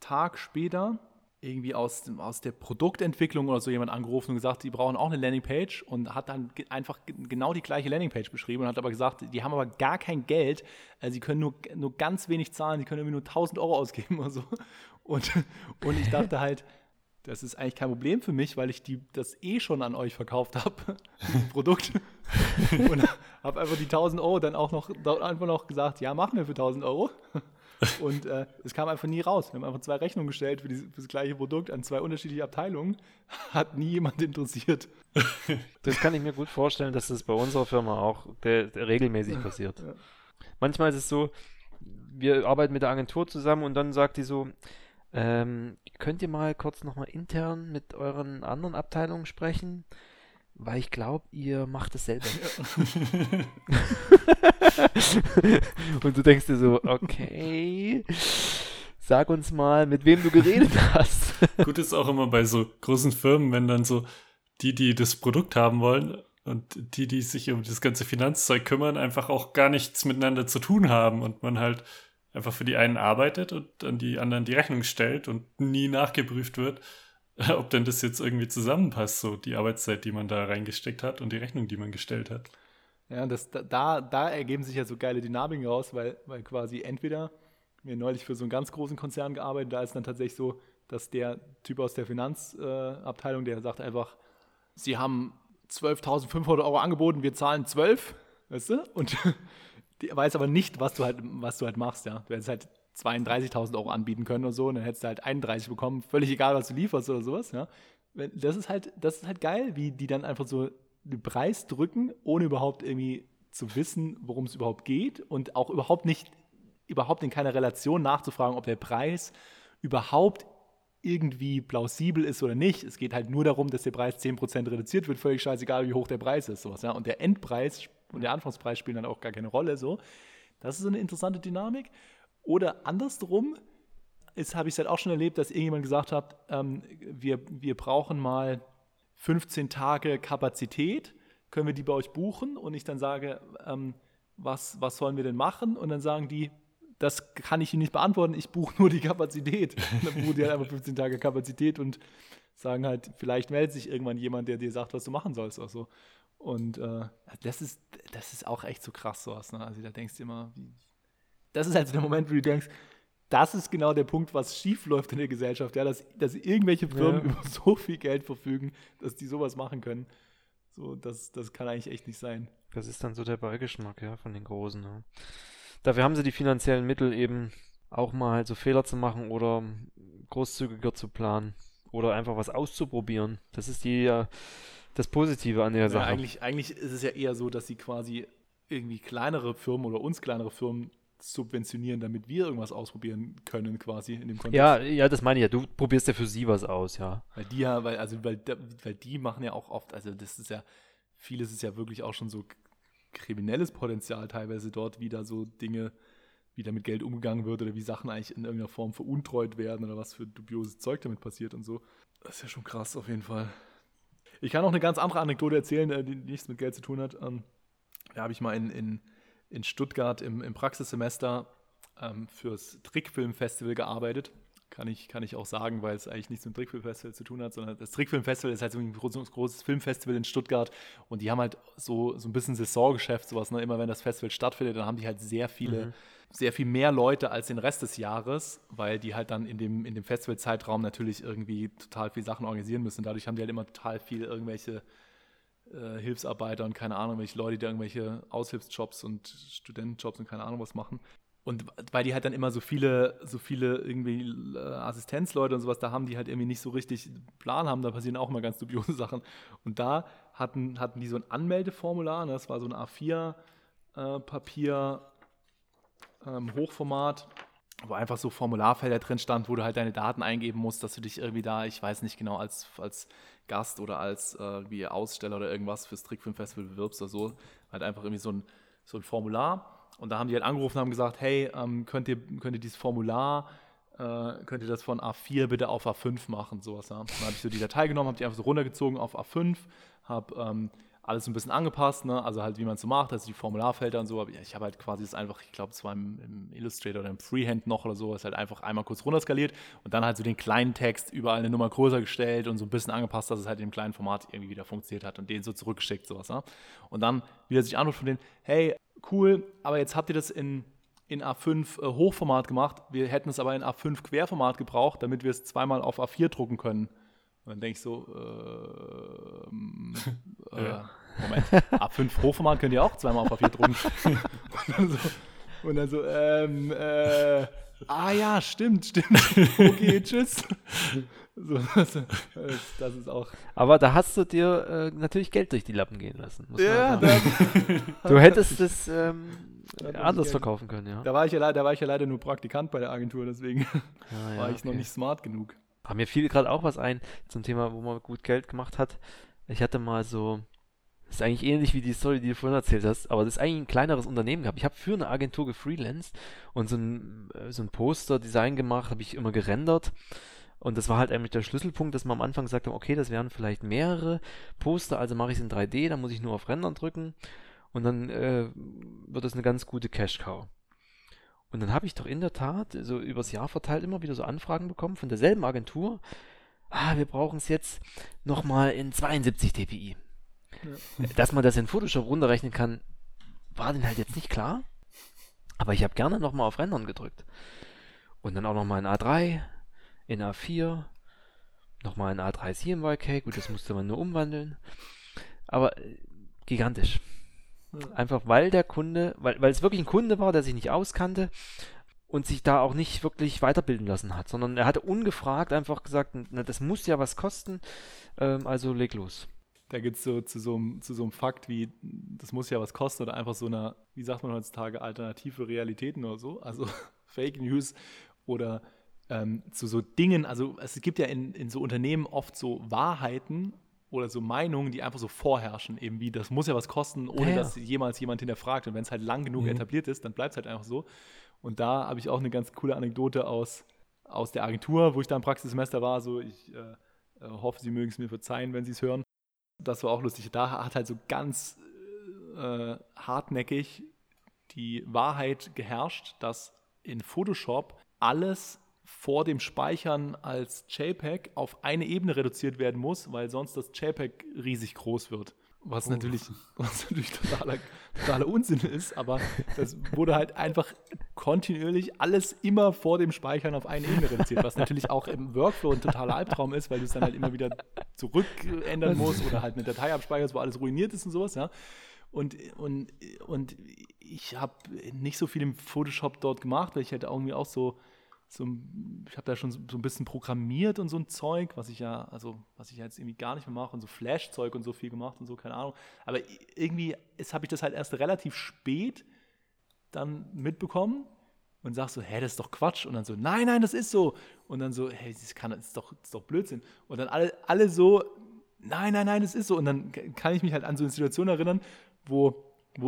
Tag später irgendwie aus der Produktentwicklung oder so jemand angerufen und gesagt, die brauchen auch eine Landingpage und hat dann einfach genau die gleiche Landingpage beschrieben und hat aber gesagt, die haben aber gar kein Geld, also sie können nur ganz wenig zahlen, sie können irgendwie nur 1.000 Euro ausgeben oder so. Und ich dachte halt, das ist eigentlich kein Problem für mich, weil ich das eh schon an euch verkauft habe, das Produkt. Und habe einfach die 1.000 Euro dann auch noch, gesagt, ja, machen wir für 1.000 Euro. Und es kam einfach nie raus. Wir haben einfach 2 Rechnungen gestellt für das gleiche Produkt an 2 unterschiedliche Abteilungen. Hat nie jemand interessiert. Das kann ich mir gut vorstellen, dass das bei unserer Firma auch regelmäßig passiert. Ja. Manchmal ist es so, wir arbeiten mit der Agentur zusammen und dann sagt die so, könnt ihr mal kurz nochmal intern mit euren anderen Abteilungen sprechen? Weil ich glaube, ihr macht es selber. Und du denkst dir so, okay, sag uns mal, mit wem du geredet hast. Gut ist auch immer bei so großen Firmen, wenn dann so die das Produkt haben wollen und die sich um das ganze Finanzzeug kümmern, einfach auch gar nichts miteinander zu tun haben und man halt einfach für die einen arbeitet und an die anderen die Rechnung stellt und nie nachgeprüft wird, ob denn das jetzt irgendwie zusammenpasst, so die Arbeitszeit, die man da reingesteckt hat und die Rechnung, die man gestellt hat. Ja, da ergeben sich ja so geile Dynamiken raus, weil quasi entweder, wir neulich für so einen ganz großen Konzern gearbeitet, da ist dann tatsächlich so, dass der Typ aus der Finanzabteilung, der sagt einfach, sie haben 12.500 Euro angeboten, wir zahlen 12, weißt du? Und die weiß aber nicht, was du halt machst, ja. Du hättest halt 32.000 Euro anbieten können oder so, und dann hättest du halt 31 bekommen, völlig egal, was du lieferst oder sowas, ja. Das ist halt geil, wie die dann einfach so den Preis drücken, ohne überhaupt irgendwie zu wissen, worum es überhaupt geht und auch überhaupt in keiner Relation nachzufragen, ob der Preis überhaupt irgendwie plausibel ist oder nicht. Es geht halt nur darum, dass der Preis 10% reduziert wird, völlig scheißegal, wie hoch der Preis ist, sowas, ja. Und der Endpreis und der Anfangspreis spielen dann auch gar keine Rolle, so. Das ist so eine interessante Dynamik. Oder andersrum, habe ich es halt auch schon erlebt, dass irgendjemand gesagt hat, wir brauchen mal 15 Tage Kapazität, können wir die bei euch buchen? Und ich dann sage, was sollen wir denn machen? Und dann sagen die, das kann ich Ihnen nicht beantworten, ich buche nur die Kapazität. Und dann buchen die halt einfach 15 Tage Kapazität und sagen halt, vielleicht meldet sich irgendwann jemand, der dir sagt, was du machen sollst oder so. Und das ist auch echt so krass sowas. Ne? Also da denkst du immer, das ist halt so der Moment, wo du denkst, das ist genau der Punkt, was schief läuft in der Gesellschaft, ja, dass irgendwelche Firmen über so viel Geld verfügen, dass die sowas machen können. So, das kann eigentlich echt nicht sein. Das ist dann so der Beigeschmack, ja, von den Großen. Ja. Dafür haben sie die finanziellen Mittel eben auch mal halt so Fehler zu machen oder großzügiger zu planen oder einfach was auszuprobieren. Das ist das Positive an der Sache. Eigentlich ist es ja eher so, dass sie quasi irgendwie kleinere Firmen oder uns kleinere Firmen subventionieren, damit wir irgendwas ausprobieren können quasi in dem Kontext. Ja, das meine ich ja. Du probierst ja für sie was aus, ja. Weil die machen ja auch oft, also das ist ja, vieles ist ja wirklich auch schon so kriminelles Potenzial teilweise dort, wie da so Dinge, wie da mit Geld umgegangen wird oder wie Sachen eigentlich in irgendeiner Form veruntreut werden oder was für dubioses Zeug damit passiert und so. Das ist ja schon krass auf jeden Fall. Ich kann auch eine ganz andere Anekdote erzählen, die nichts mit Geld zu tun hat. Da habe ich mal in Stuttgart im Praxissemester fürs Trickfilmfestival gearbeitet. Kann ich auch sagen, weil es eigentlich nichts mit dem Trickfilmfestival zu tun hat, sondern das Trickfilmfestival ist halt so ein großes Filmfestival in Stuttgart und die haben halt so ein bisschen Saisongeschäft, sowas, ne? Immer wenn das Festival stattfindet, dann haben die halt sehr viel mehr Leute als den Rest des Jahres, weil die halt dann in dem Festivalzeitraum natürlich irgendwie total viel Sachen organisieren müssen. Dadurch haben die halt immer total viel irgendwelche Hilfsarbeiter und keine Ahnung, welche Leute, die da irgendwelche Aushilfsjobs und Studentenjobs und keine Ahnung was machen. Und weil die halt dann immer so viele irgendwie Assistenzleute und sowas, da haben die halt irgendwie nicht so richtig Plan haben, da passieren auch mal ganz dubiose Sachen. Und da hatten die so ein Anmeldeformular, das war so ein A4-Papier, Hochformat, wo einfach so Formularfelder drin stand, wo du halt deine Daten eingeben musst, dass du dich irgendwie da, ich weiß nicht genau, als Gast oder als wie Aussteller oder irgendwas fürs Trickfilmfestival bewirbst oder so, halt einfach irgendwie so ein Formular. Und da haben die halt angerufen und haben gesagt, hey, könnt ihr dieses Formular, könnt ihr das von A4 bitte auf A5 machen, sowas. Ja. Dann habe ich so die Datei genommen, habe die einfach so runtergezogen auf A5, habe alles ein bisschen angepasst, ne? Also halt wie man es so macht, also die Formularfelder und so. Aber ich habe halt quasi das einfach, ich glaube, es war im Illustrator oder im Freehand noch oder so, ist halt einfach einmal kurz runterskaliert und dann halt so den kleinen Text überall eine Nummer größer gestellt und so ein bisschen angepasst, dass es halt in dem kleinen Format irgendwie wieder funktioniert hat und den so zurückgeschickt, sowas. Ja. Und dann wieder sich Antwort von denen, hey, cool, aber jetzt habt ihr das in A5 Hochformat gemacht, wir hätten es aber in A5 Querformat gebraucht, damit wir es zweimal auf A4 drucken können. Und dann denke ich so, Moment, ab 5 Hochformat könnt ihr auch zweimal auf Papier drucken. Ja, stimmt. Okay, tschüss. So, das ist auch. Aber da hast du dir natürlich Geld durch die Lappen gehen lassen. Ja, du hättest es anders verkaufen können, ja. Da war ich ja leider nur Praktikant bei der Agentur, deswegen war ich noch nicht smart genug. Aber mir fiel gerade auch was ein zum Thema, wo man gut Geld gemacht hat. Ich hatte mal so, das ist eigentlich ähnlich wie die Story, die du vorhin erzählt hast, aber das ist eigentlich ein kleineres Unternehmen gehabt. Ich habe für eine Agentur gefreelanced und so ein Poster-Design gemacht, habe ich immer gerendert. Und das war halt eigentlich der Schlüsselpunkt, dass man am Anfang gesagt hat, okay, das wären vielleicht mehrere Poster, also mache ich es in 3D, dann muss ich nur auf Rendern drücken und dann wird das eine ganz gute Cash-Cow. Und dann habe ich doch in der Tat so übers Jahr verteilt immer wieder so Anfragen bekommen von derselben Agentur. Wir brauchen es jetzt nochmal in 72 dpi. Ja. Dass man das in Photoshop runterrechnen kann, war denen halt jetzt nicht klar. Aber ich habe gerne nochmal auf Rendern gedrückt. Und dann auch nochmal in A3, in A4, nochmal in A3 CMYK. Gut, das musste man nur umwandeln. Aber gigantisch. Einfach weil der Kunde, weil es wirklich ein Kunde war, der sich nicht auskannte und sich da auch nicht wirklich weiterbilden lassen hat, sondern er hatte ungefragt einfach gesagt, na, das muss ja was kosten, also leg los. Da gibt es so zu so einem Fakt wie, das muss ja was kosten oder einfach so einer, wie sagt man heutzutage, alternative Realitäten oder so, also Fake News oder zu so Dingen, also es gibt ja in so Unternehmen oft so Wahrheiten oder so Meinungen, die einfach so vorherrschen, eben wie, das muss ja was kosten, ohne dass jemals jemand hinterfragt. Und wenn es halt lang genug etabliert ist, dann bleibt es halt einfach so. Und da habe ich auch eine ganz coole Anekdote aus der Agentur, wo ich da im Praxissemester war. So, ich hoffe, Sie mögen es mir verzeihen, wenn Sie es hören. Das war auch lustig. Da hat halt so ganz hartnäckig die Wahrheit geherrscht, dass in Photoshop alles vor dem Speichern als JPEG auf eine Ebene reduziert werden muss, weil sonst das JPEG riesig groß wird. Was natürlich totaler Unsinn ist, aber das wurde halt einfach kontinuierlich alles immer vor dem Speichern auf eine Ebene reduziert, was natürlich auch im Workflow ein totaler Albtraum ist, weil du es dann halt immer wieder zurückändern musst oder halt eine Datei abspeicherst, wo alles ruiniert ist und sowas, ja. Und ich habe nicht so viel im Photoshop dort gemacht, weil ich hätte halt irgendwie auch ich habe da schon so ein bisschen programmiert und so ein Zeug, was ich jetzt irgendwie gar nicht mehr mache und so Flash-Zeug und so viel gemacht und so, keine Ahnung. Aber irgendwie habe ich das halt erst relativ spät dann mitbekommen und sag so, hä, das ist doch Quatsch. Und dann so, nein, das ist so. Und dann so, hey, das ist doch Blödsinn. Und dann alle so, nein, das ist so. Und dann kann ich mich halt an so eine Situation erinnern, wo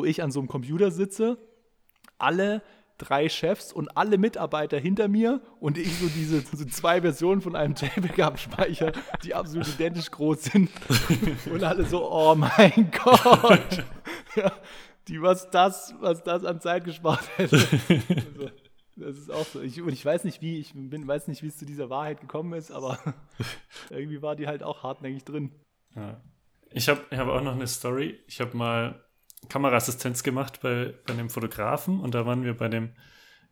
ich an so einem Computer sitze, alle 3 Chefs und alle Mitarbeiter hinter mir und ich so diese so 2 Versionen von einem JPEG abspeichere, die absolut identisch groß sind. Und alle so, oh mein Gott. Ja, was das an Zeit gespart hätte. Also, das ist auch so. Ich weiß nicht, wie es zu dieser Wahrheit gekommen ist, aber irgendwie war die halt auch hartnäckig drin. Ja. Ich hab auch noch eine Story. Ich habe mal Kameraassistenz gemacht bei einem Fotografen und da waren wir bei dem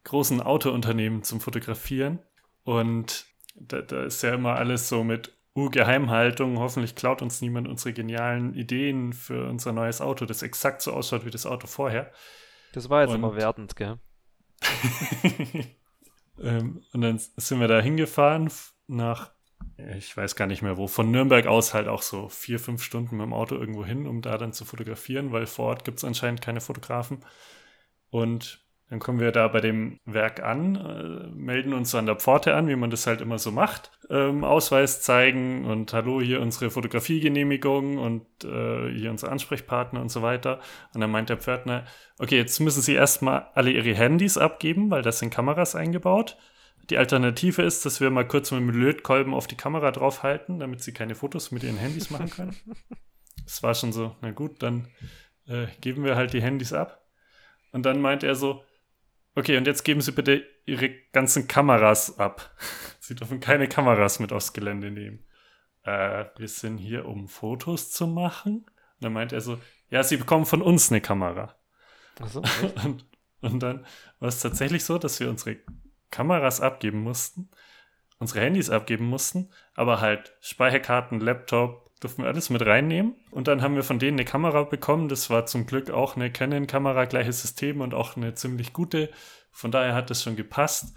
großen Autounternehmen zum Fotografieren und da ist ja immer alles so mit Geheimhaltung, hoffentlich klaut uns niemand unsere genialen Ideen für unser neues Auto, das exakt so ausschaut wie das Auto vorher. Das war jetzt immer wertend, gell? Und dann sind wir da hingefahren nach, ich weiß gar nicht mehr wo, von Nürnberg aus halt auch so 4-5 Stunden mit dem Auto irgendwo hin, um da dann zu fotografieren, weil vor Ort gibt es anscheinend keine Fotografen. Und dann kommen wir da bei dem Werk an, melden uns an der Pforte an, wie man das halt immer so macht, Ausweis zeigen und hallo, hier unsere Fotografiegenehmigung und hier unser Ansprechpartner und so weiter. Und dann meint der Pförtner, okay, jetzt müssen Sie erstmal alle Ihre Handys abgeben, weil da sind Kameras eingebaut. Die Alternative ist, dass wir mal kurz mit dem Lötkolben auf die Kamera draufhalten, damit sie keine Fotos mit ihren Handys machen können. Das war schon so, na gut, dann geben wir halt die Handys ab. Und dann meint er so, okay, und jetzt geben Sie bitte Ihre ganzen Kameras ab. Sie dürfen keine Kameras mit aufs Gelände nehmen. Wir sind hier, um Fotos zu machen. Und dann meint er so, ja, Sie bekommen von uns eine Kamera. Ach so, echt? und dann war es tatsächlich so, dass wir unsere Kameras abgeben mussten. unsere Handys abgeben mussten, aber halt Speicherkarten, Laptop, durften wir alles mit reinnehmen. Und dann haben wir von denen eine Kamera bekommen. Das war zum Glück auch eine Canon-Kamera, gleiches System und auch eine ziemlich gute. Von daher hat das schon gepasst.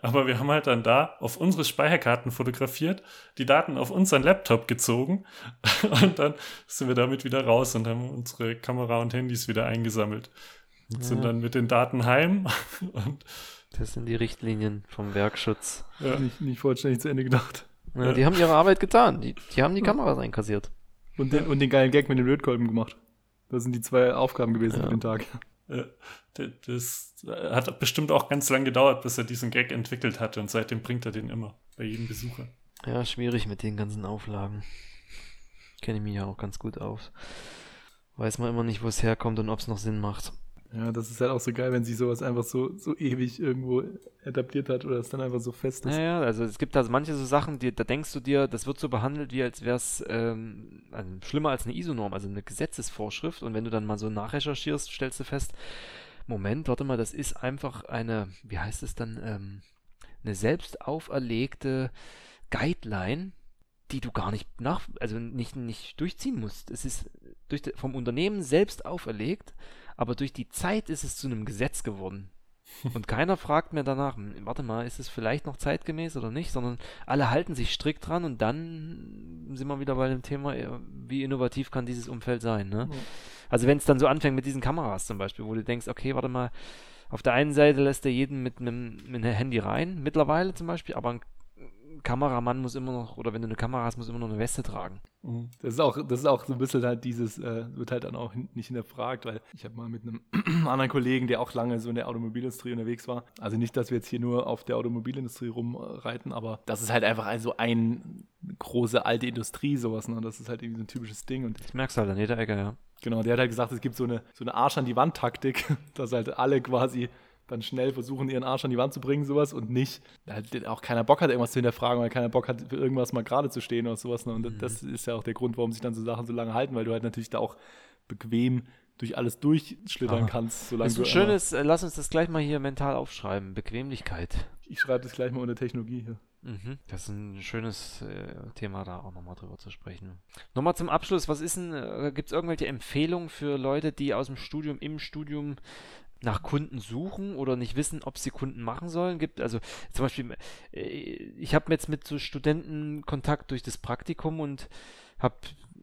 Aber wir haben halt dann da auf unsere Speicherkarten fotografiert, die Daten auf unseren Laptop gezogen und dann sind wir damit wieder raus und haben unsere Kamera und Handys wieder eingesammelt. Und sind dann mit den Daten heim. Und das sind die Richtlinien vom Werkschutz. Ja. Nicht vollständig zu Ende gedacht. Ja, die haben ihre Arbeit getan. Die haben die Kameras einkassiert. Und den geilen Gag mit den Lötkolben gemacht. Das sind die zwei Aufgaben gewesen für den Tag. Das hat bestimmt auch ganz lang gedauert, bis er diesen Gag entwickelt hatte und seitdem bringt er den immer, bei jedem Besucher. Ja, schwierig mit den ganzen Auflagen. Kenne ich mich ja auch ganz gut aus. Weiß man immer nicht, wo es herkommt und ob es noch Sinn macht. Ja, das ist halt auch so geil, wenn sich sowas einfach so ewig irgendwo etabliert hat oder es dann einfach so fest ist. Naja, also es gibt da also manche so Sachen, da denkst du dir, das wird so behandelt, wie als wäre es also schlimmer als eine ISO-Norm, also eine Gesetzesvorschrift. Und wenn du dann mal so nachrecherchierst, stellst du fest, Moment, warte mal, das ist einfach eine, wie heißt es dann, eine selbst auferlegte Guideline, die du gar nicht nicht durchziehen musst. Es ist vom Unternehmen selbst auferlegt, aber durch die Zeit ist es zu einem Gesetz geworden. Und keiner fragt mehr danach, warte mal, ist es vielleicht noch zeitgemäß oder nicht, sondern alle halten sich strikt dran und dann sind wir wieder bei dem Thema, wie innovativ kann dieses Umfeld sein, ne? Ja. Also wenn es dann so anfängt mit diesen Kameras zum Beispiel, wo du denkst, okay, warte mal, auf der einen Seite lässt er jeden mit einem Handy rein, mittlerweile zum Beispiel, aber ein Kameramann muss immer noch, oder wenn du eine Kamera hast, muss immer noch eine Weste tragen. Das ist auch so ein bisschen halt dieses, wird halt dann auch nicht hinterfragt, weil ich habe mal mit einem anderen Kollegen, der auch lange so in der Automobilindustrie unterwegs war, also nicht, dass wir jetzt hier nur auf der Automobilindustrie rumreiten, aber das ist halt einfach so eine große alte Industrie, sowas, ne? Das ist halt irgendwie so ein typisches Ding. Und das merkst du halt an jeder Ecke, ja. Genau, der hat halt gesagt, es gibt so eine Arsch-an-die-Wand-Taktik, dass halt alle quasi dann schnell versuchen, ihren Arsch an die Wand zu bringen, sowas, und nicht, halt auch keiner Bock hat, irgendwas zu hinterfragen, weil keiner Bock hat, für irgendwas mal gerade zu stehen oder sowas. Ne? Und das ist ja auch der Grund, warum sich dann so Sachen so lange halten, weil du halt natürlich da auch bequem durch alles durchschlittern kannst. Solange das ist ein schönes, lass uns das gleich mal hier mental aufschreiben, Bequemlichkeit. Ich schreibe das gleich mal unter Technologie hier. Mhm. Das ist ein schönes Thema, da auch nochmal drüber zu sprechen. Nochmal zum Abschluss, was ist denn, gibt es irgendwelche Empfehlungen für Leute, die aus dem Studium, im Studium nach Kunden suchen oder nicht wissen, ob sie Kunden machen sollen? Gibt also zum Beispiel, ich habe jetzt mit so Studenten Kontakt durch das Praktikum und habe,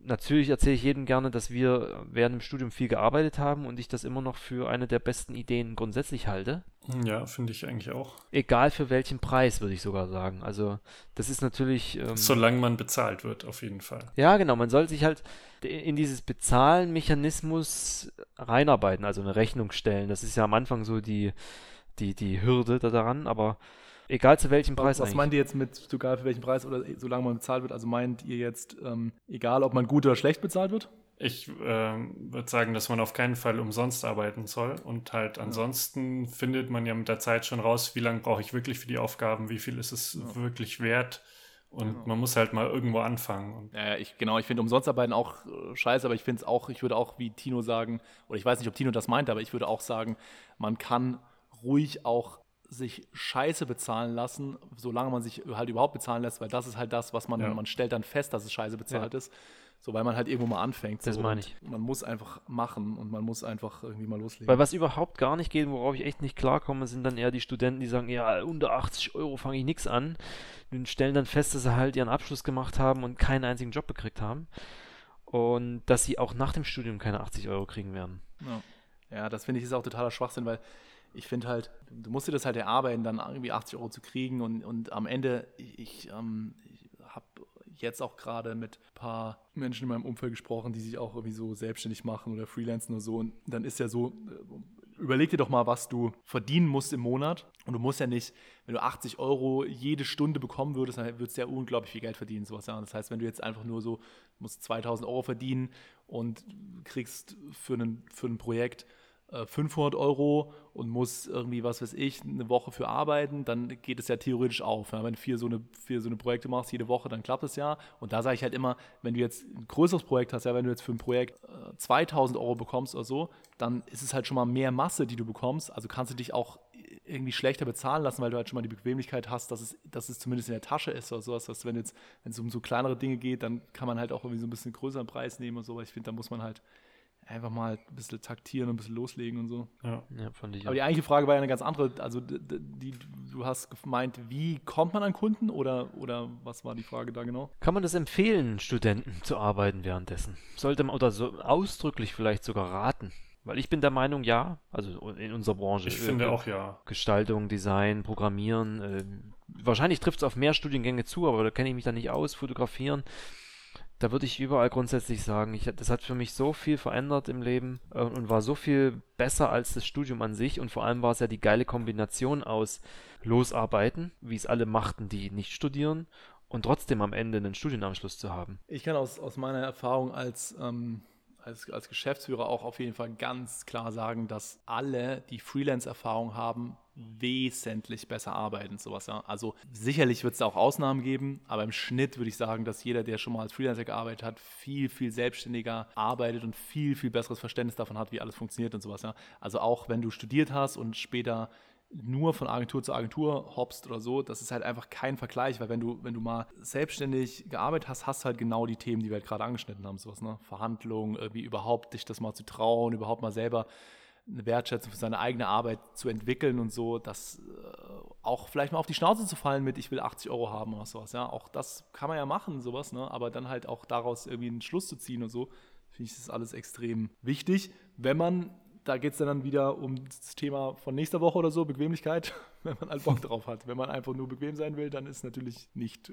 natürlich erzähle ich jedem gerne, dass wir während dem Studium viel gearbeitet haben und ich das immer noch für eine der besten Ideen grundsätzlich halte. Ja, finde ich eigentlich auch. Egal für welchen Preis, würde ich sogar sagen. Also das ist natürlich... solange man bezahlt wird, auf jeden Fall. Ja, genau. Man soll sich halt in dieses Bezahlen-Mechanismus reinarbeiten, also eine Rechnung stellen. Das ist ja am Anfang so die Hürde da daran, aber... Egal zu welchem Preis eigentlich. Was meint ihr jetzt mit egal für welchen Preis oder solange man bezahlt wird? Also meint ihr jetzt, egal ob man gut oder schlecht bezahlt wird? Ich würde sagen, dass man auf keinen Fall umsonst arbeiten soll. Und halt ansonsten findet man ja mit der Zeit schon raus, wie lange brauche ich wirklich für die Aufgaben, wie viel ist es wirklich wert. Und man muss halt mal irgendwo anfangen. Ja, ich finde Umsonstarbeiten auch scheiße, aber ich finde es auch, ich würde auch wie Tino sagen, oder ich weiß nicht, ob Tino das meint, aber ich würde auch sagen, man kann ruhig auch sich scheiße bezahlen lassen, solange man sich halt überhaupt bezahlen lässt, weil das ist halt das, was man stellt dann fest, dass es scheiße bezahlt ist, so weil man halt irgendwo mal anfängt. Das meine ich. Man muss einfach machen und man muss einfach irgendwie mal loslegen. Weil was überhaupt gar nicht geht, worauf ich echt nicht klarkomme, sind dann eher die Studenten, die sagen, ja, unter 80 Euro fange ich nichts an, und stellen dann fest, dass sie halt ihren Abschluss gemacht haben und keinen einzigen Job gekriegt haben und dass sie auch nach dem Studium keine 80 Euro kriegen werden. Ja, das finde ich ist auch totaler Schwachsinn, weil ich finde halt, du musst dir das halt erarbeiten, dann irgendwie 80 Euro zu kriegen und am Ende, ich habe jetzt auch gerade mit ein paar Menschen in meinem Umfeld gesprochen, die sich auch irgendwie so selbstständig machen oder freelancen oder so und dann ist ja so, überleg dir doch mal, was du verdienen musst im Monat und du musst ja nicht, wenn du 80 Euro jede Stunde bekommen würdest, dann würdest du ja unglaublich viel Geld verdienen, sowas. Ja. Das heißt, wenn du jetzt einfach nur so, musst 2000 Euro verdienen und kriegst für ein Projekt 500 Euro und muss irgendwie, was weiß ich, eine Woche für arbeiten, dann geht es ja theoretisch auf. Ja? Wenn du vier so eine Projekte machst, jede Woche, dann klappt es ja. Und da sage ich halt immer, wenn du jetzt ein größeres Projekt hast, ja, wenn du jetzt für ein Projekt 2000 Euro bekommst oder so, dann ist es halt schon mal mehr Masse, die du bekommst. Also kannst du dich auch irgendwie schlechter bezahlen lassen, weil du halt schon mal die Bequemlichkeit hast, dass es zumindest in der Tasche ist oder sowas. Dass wenn es um so kleinere Dinge geht, dann kann man halt auch irgendwie so ein bisschen größeren Preis nehmen und so. Ich finde, da muss man halt einfach mal ein bisschen taktieren und ein bisschen loslegen und so. Ja, fand ich. Aber die eigentliche Frage war ja eine ganz andere. Also du hast gemeint, wie kommt man an Kunden oder was war die Frage da genau? Kann man das empfehlen, Studenten zu arbeiten währenddessen? Sollte man oder so ausdrücklich vielleicht sogar raten? Weil ich bin der Meinung, ja, also in unserer Branche. Ich finde auch, ja. Gestaltung, Design, Programmieren. Wahrscheinlich trifft es auf mehr Studiengänge zu, aber da kenne ich mich da nicht aus. Fotografieren, da würde ich überall grundsätzlich sagen, das hat für mich so viel verändert im Leben und war so viel besser als das Studium an sich. Und vor allem war es ja die geile Kombination aus Losarbeiten, wie es alle machten, die nicht studieren, und trotzdem am Ende einen Studienabschluss zu haben. Ich kann aus meiner Erfahrung als Geschäftsführer auch auf jeden Fall ganz klar sagen, dass alle, die Freelance-Erfahrung haben, wesentlich besser arbeiten, sowas, ja. Also sicherlich wird es da auch Ausnahmen geben, aber im Schnitt würde ich sagen, dass jeder, der schon mal als Freelancer gearbeitet hat, viel, viel selbstständiger arbeitet und viel, viel besseres Verständnis davon hat, wie alles funktioniert und sowas, ja. Also auch wenn du studiert hast und später nur von Agentur zu Agentur hoppst oder so, das ist halt einfach kein Vergleich, weil wenn du mal selbstständig gearbeitet hast, hast du halt genau die Themen, die wir halt gerade angeschnitten haben, sowas, ne? Verhandlungen, irgendwie überhaupt dich das mal zu trauen, überhaupt mal selber eine Wertschätzung für seine eigene Arbeit zu entwickeln und so, dass auch vielleicht mal auf die Schnauze zu fallen mit, ich will 80 Euro haben oder sowas, ja, auch das kann man ja machen, sowas, ne? Aber dann halt auch daraus irgendwie einen Schluss zu ziehen und so, finde ich, das ist alles extrem wichtig, wenn man da geht es dann wieder um das Thema von nächster Woche oder so, Bequemlichkeit, wenn man halt Bock drauf hat. Wenn man einfach nur bequem sein will, dann ist natürlich nicht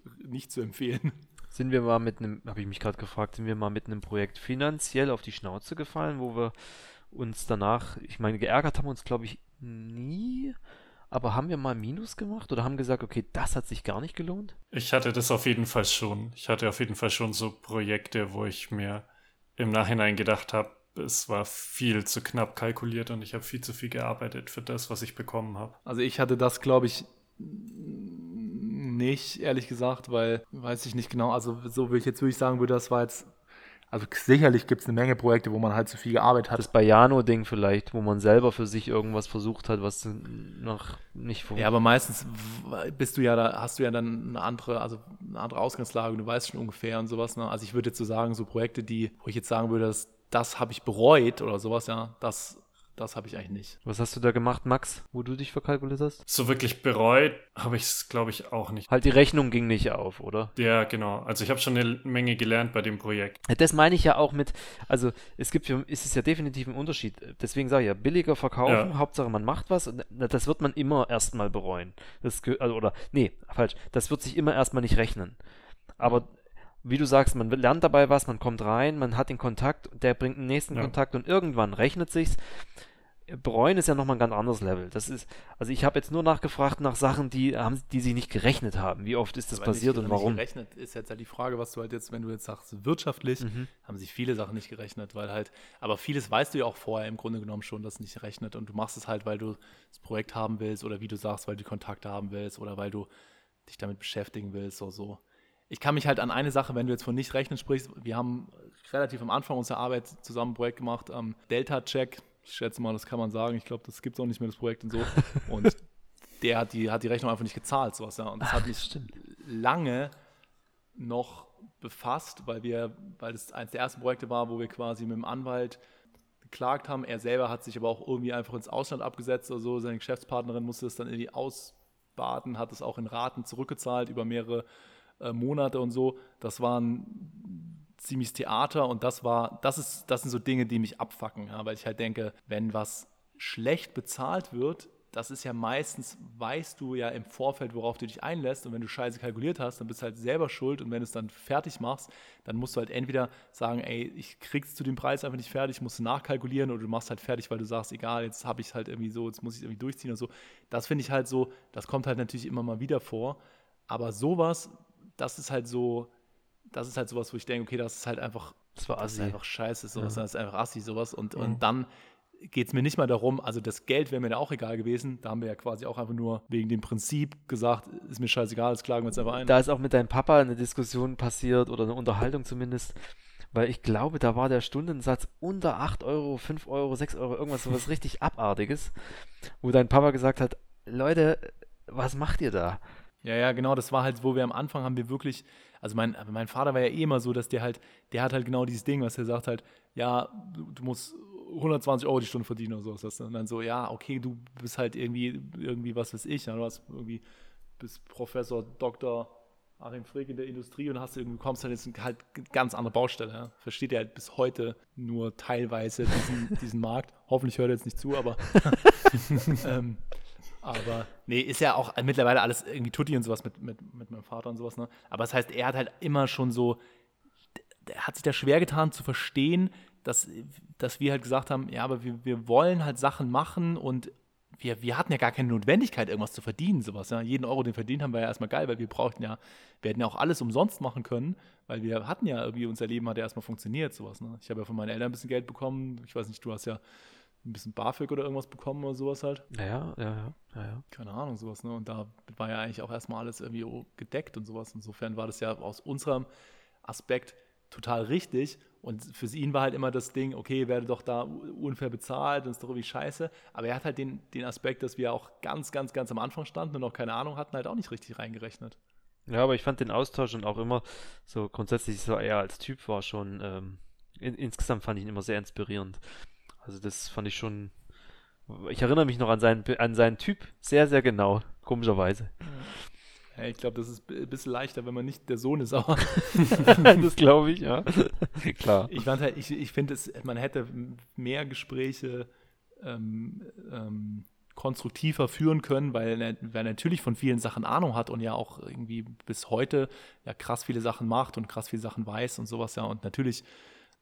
zu empfehlen. Habe ich mich gerade gefragt, sind wir mal mit einem Projekt finanziell auf die Schnauze gefallen, wo wir uns danach, ich meine, geärgert haben uns, glaube ich, nie, aber haben wir mal Minus gemacht oder haben gesagt, okay, das hat sich gar nicht gelohnt? Ich hatte das auf jeden Fall schon. Ich hatte auf jeden Fall schon so Projekte, wo ich mir im Nachhinein gedacht habe, es war viel zu knapp kalkuliert und ich habe viel zu viel gearbeitet für das, was ich bekommen habe. Also ich hatte das, glaube ich, nicht, ehrlich gesagt, weil, weiß ich nicht genau, also so würde ich sagen, das war jetzt, also sicherlich gibt es eine Menge Projekte, wo man halt zu viel gearbeitet hat. Das Baiano-Ding vielleicht, wo man selber für sich irgendwas versucht hat, was noch nicht funktioniert. Ja, aber meistens bist du ja da, hast du ja dann eine andere Ausgangslage, du weißt schon ungefähr und sowas, ne? Also ich würde jetzt so sagen, so Projekte, wo ich jetzt sagen würde, dass das habe ich bereut oder sowas, ja, das habe ich eigentlich nicht. Was hast du da gemacht, Max, wo du dich verkalkuliert hast? So wirklich bereut habe ich es, glaube ich, auch nicht. Halt die Rechnung ging nicht auf, oder? Ja, genau. Also ich habe schon eine Menge gelernt bei dem Projekt. Das meine ich ja auch mit, also es ist ja definitiv ein Unterschied. Deswegen sage ich ja, billiger verkaufen, ja. Hauptsache man macht was und das wird man immer erstmal bereuen. Das wird sich immer erstmal nicht rechnen. Aber wie du sagst, man lernt dabei was, man kommt rein, man hat den Kontakt, der bringt den nächsten Kontakt und irgendwann rechnet sich's. Bereuen ist ja nochmal ein ganz anderes Level. Also ich habe jetzt nur nachgefragt nach Sachen, die sich nicht gerechnet haben. Wie oft ist das passiert und warum? Nicht gerechnet ist jetzt halt die Frage, was du halt jetzt, wenn du jetzt sagst, wirtschaftlich, haben sich viele Sachen nicht gerechnet, weil halt, aber vieles weißt du ja auch vorher im Grunde genommen schon, dass es nicht rechnet und du machst es halt, weil du das Projekt haben willst oder wie du sagst, weil du Kontakte haben willst oder weil du dich damit beschäftigen willst oder so. Ich kann mich halt an eine Sache, wenn du jetzt von nicht rechnen sprichst, wir haben relativ am Anfang unserer Arbeit zusammen ein Projekt gemacht, Delta-Check, ich schätze mal, das kann man sagen, ich glaube, das gibt es auch nicht mehr, das Projekt und so. Und der hat die Rechnung einfach nicht gezahlt, sowas, ja. Und das hat mich lange noch befasst, weil das eines der ersten Projekte war, wo wir quasi mit dem Anwalt geklagt haben. Er selber hat sich aber auch irgendwie einfach ins Ausland abgesetzt oder so, seine Geschäftspartnerin musste das dann irgendwie ausbaden, hat es auch in Raten zurückgezahlt über mehrere Monate und so, das war ein ziemliches Theater und das sind so Dinge, die mich abfacken, ja, weil ich halt denke, wenn was schlecht bezahlt wird, das ist ja meistens, weißt du ja im Vorfeld, worauf du dich einlässt und wenn du scheiße kalkuliert hast, dann bist du halt selber schuld und wenn du es dann fertig machst, dann musst du halt entweder sagen, ey, ich krieg's zu dem Preis einfach nicht fertig, musst du nachkalkulieren oder du machst halt fertig, weil du sagst, egal, jetzt habe ich halt irgendwie so, jetzt muss ich irgendwie durchziehen und so. Das finde ich halt so, das kommt halt natürlich immer mal wieder vor, aber sowas, das ist halt sowas, wo ich denke, okay, das ist halt einfach, das ist einfach scheiße, sowas, ja. Das ist einfach assi, sowas. Und dann geht es mir nicht mal darum, also das Geld wäre mir da auch egal gewesen, da haben wir ja quasi auch einfach nur wegen dem Prinzip gesagt, ist mir scheißegal, das klagen wir uns einfach ein. Da ist auch mit deinem Papa eine Diskussion passiert oder eine Unterhaltung zumindest, weil ich glaube, da war der Stundensatz unter 8 Euro, 5 Euro, 6 Euro, irgendwas sowas richtig Abartiges, wo dein Papa gesagt hat, Leute, was macht ihr da? Ja, genau, das war halt, wo wir am Anfang haben wir wirklich, also mein Vater war ja eh immer so, dass der hat halt genau dieses Ding, was er sagt halt, ja, du musst 120 Euro die Stunde verdienen oder sowas. Und dann so, ja, okay, du bist halt irgendwie was weiß ich, ja, du hast irgendwie, bist Professor, Doktor, Achim Frick in der Industrie und hast irgendwie, kommst halt jetzt halt ganz andere Baustelle. Ja. Versteht ihr halt bis heute nur teilweise diesen Markt. Hoffentlich hört er jetzt nicht zu, aber aber nee, ist ja auch mittlerweile alles irgendwie Tutti und sowas mit meinem Vater und sowas, ne? Aber das heißt, er hat halt immer schon so, er hat sich da schwer getan zu verstehen, dass wir halt gesagt haben, ja, aber wir wollen halt Sachen machen und wir hatten ja gar keine Notwendigkeit, irgendwas zu verdienen, sowas. Ja. Jeden Euro, den verdient haben, war ja erstmal geil, weil wir hätten ja auch alles umsonst machen können, weil wir hatten ja irgendwie, unser Leben hat ja erstmal funktioniert, sowas. Ne. Ich habe ja von meinen Eltern ein bisschen Geld bekommen. Ich weiß nicht, du hast ja ein bisschen BAföG oder irgendwas bekommen oder sowas halt. Ja. Keine Ahnung, sowas. Ne. Und da war ja eigentlich auch erstmal alles irgendwie gedeckt und sowas. Insofern war das ja aus unserem Aspekt total richtig. Und für ihn war halt immer das Ding, okay, werde doch da unfair bezahlt und ist doch irgendwie scheiße. Aber er hat halt den Aspekt, dass wir auch ganz, ganz, ganz am Anfang standen und noch keine Ahnung hatten, halt auch nicht richtig reingerechnet. Ja, aber ich fand den Austausch und auch immer so grundsätzlich, so er als Typ war schon, insgesamt fand ich ihn immer sehr inspirierend. Also das fand ich schon, ich erinnere mich noch an seinen Typ sehr, sehr genau, komischerweise. Ja. Ich glaube, das ist ein bisschen leichter, wenn man nicht der Sohn ist, aber das glaube ich, ja. Klar. Ich finde, man hätte mehr Gespräche konstruktiver führen können, weil wer natürlich von vielen Sachen Ahnung hat und ja auch irgendwie bis heute ja krass viele Sachen macht und krass viele Sachen weiß und sowas, ja. Und natürlich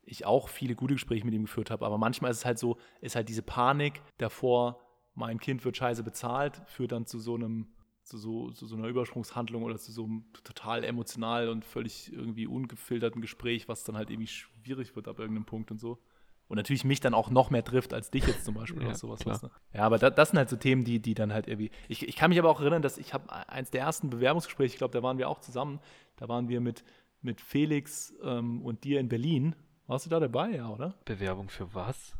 ich auch viele gute Gespräche mit ihm geführt habe, aber manchmal ist es halt so, ist halt diese Panik davor, mein Kind wird scheiße bezahlt, führt dann zu so einer Übersprungshandlung oder zu so einem total emotional und völlig irgendwie ungefilterten Gespräch, was dann halt irgendwie schwierig wird ab irgendeinem Punkt und so. Und natürlich mich dann auch noch mehr trifft als dich jetzt zum Beispiel oder sowas. Klar. Ne? Ja, aber das sind halt so Themen, die dann halt irgendwie. Ich kann mich aber auch erinnern, dass ich habe eins der ersten Bewerbungsgespräche, ich glaube, da waren wir auch zusammen, da waren wir mit Felix und dir in Berlin. Warst du da dabei, ja, oder? Bewerbung für was?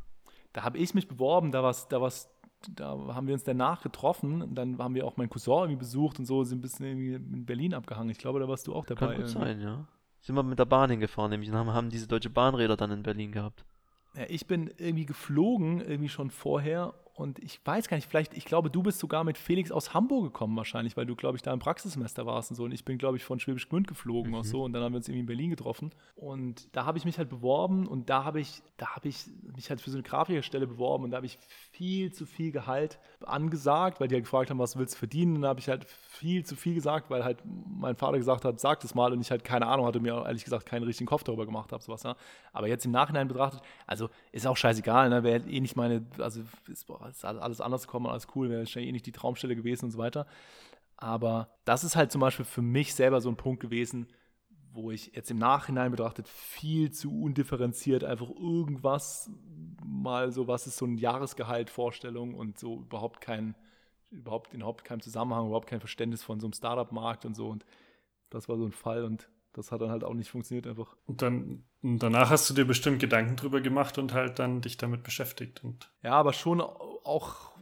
Da habe ich mich beworben, da haben wir uns danach getroffen, dann haben wir auch meinen Cousin irgendwie besucht und so, sind ein bisschen irgendwie in Berlin abgehangen. Ich glaube, da warst du auch dabei. Kann gut sein, ja. Sind wir mit der Bahn hingefahren, nämlich, und haben diese Deutsche Bahnräder dann in Berlin gehabt. Ja, ich bin irgendwie geflogen, irgendwie schon vorher und ich weiß gar nicht, vielleicht, ich glaube, du bist sogar mit Felix aus Hamburg gekommen wahrscheinlich, weil du, glaube ich, da im Praxissemester warst und so und ich bin, glaube ich, von Schwäbisch Gmünd geflogen und so und dann haben wir uns irgendwie in Berlin getroffen und da habe ich mich halt beworben und da habe ich mich halt für so eine Grafikerstelle beworben und da habe ich viel zu viel Gehalt angesagt, weil die halt gefragt haben, was willst du verdienen und da habe ich halt viel zu viel gesagt, weil halt mein Vater gesagt hat, sag das mal und ich halt keine Ahnung hatte, mir ehrlich gesagt keinen richtigen Kopf darüber gemacht habe, sowas, ja. Aber jetzt im Nachhinein betrachtet, also ist auch scheißegal, ne, wäre eh nicht meine, also ist alles anders gekommen, alles cool, wäre wahrscheinlich eh nicht die Traumstelle gewesen und so weiter. Aber das ist halt zum Beispiel für mich selber so ein Punkt gewesen, wo ich jetzt im Nachhinein betrachtet viel zu undifferenziert einfach irgendwas mal so, was ist so ein Jahresgehalt, Vorstellung und so überhaupt keinen Zusammenhang, überhaupt kein Verständnis von so einem Startup-Markt und so. Und das war so ein Fall und das hat dann halt auch nicht funktioniert einfach. Und dann danach hast du dir bestimmt Gedanken drüber gemacht und halt dann dich damit beschäftigt. Und ja, aber schon auch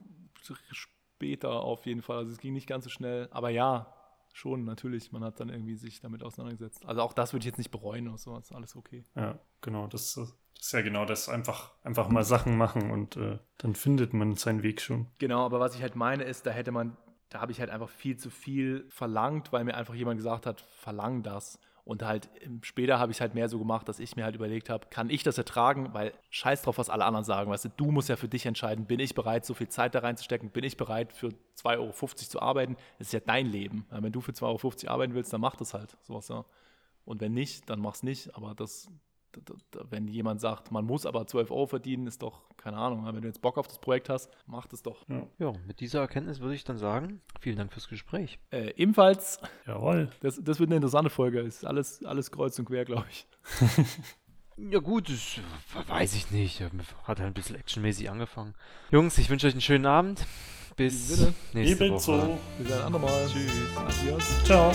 später auf jeden Fall. Also es ging nicht ganz so schnell. Aber ja, schon natürlich. Man hat dann irgendwie sich damit auseinandergesetzt. Also auch das würde ich jetzt nicht bereuen oder sowas. Alles okay. Ja, genau. Das ist ja genau das. Einfach mal Sachen machen und dann findet man seinen Weg schon. Genau, aber was ich halt meine ist, da habe ich halt einfach viel zu viel verlangt, weil mir einfach jemand gesagt hat, verlang das. Und halt später habe ich es halt mehr so gemacht, dass ich mir halt überlegt habe, kann ich das ertragen? Weil scheiß drauf, was alle anderen sagen. Weißt du musst ja für dich entscheiden, bin ich bereit, so viel Zeit da reinzustecken? Bin ich bereit, für 2,50 Euro zu arbeiten? Das ist ja dein Leben. Ja, wenn du für 2,50 Euro arbeiten willst, dann mach das halt. Sowas, ja. Und wenn nicht, dann mach's nicht. Aber wenn jemand sagt, man muss aber 12 Euro verdienen, ist doch, keine Ahnung, wenn du jetzt Bock auf das Projekt hast, mach das doch. Ja, mit dieser Erkenntnis würde ich dann sagen, vielen Dank fürs Gespräch. Ebenfalls. Jawohl. Das wird eine interessante Folge. Ist alles kreuz und quer, glaube ich. Ja gut, das weiß ich nicht. Hat halt ein bisschen actionmäßig angefangen. Jungs, ich wünsche euch einen schönen Abend. Bis nächste Woche. Ebenso. Bis ein andermal. Tschüss. Adios. Ciao.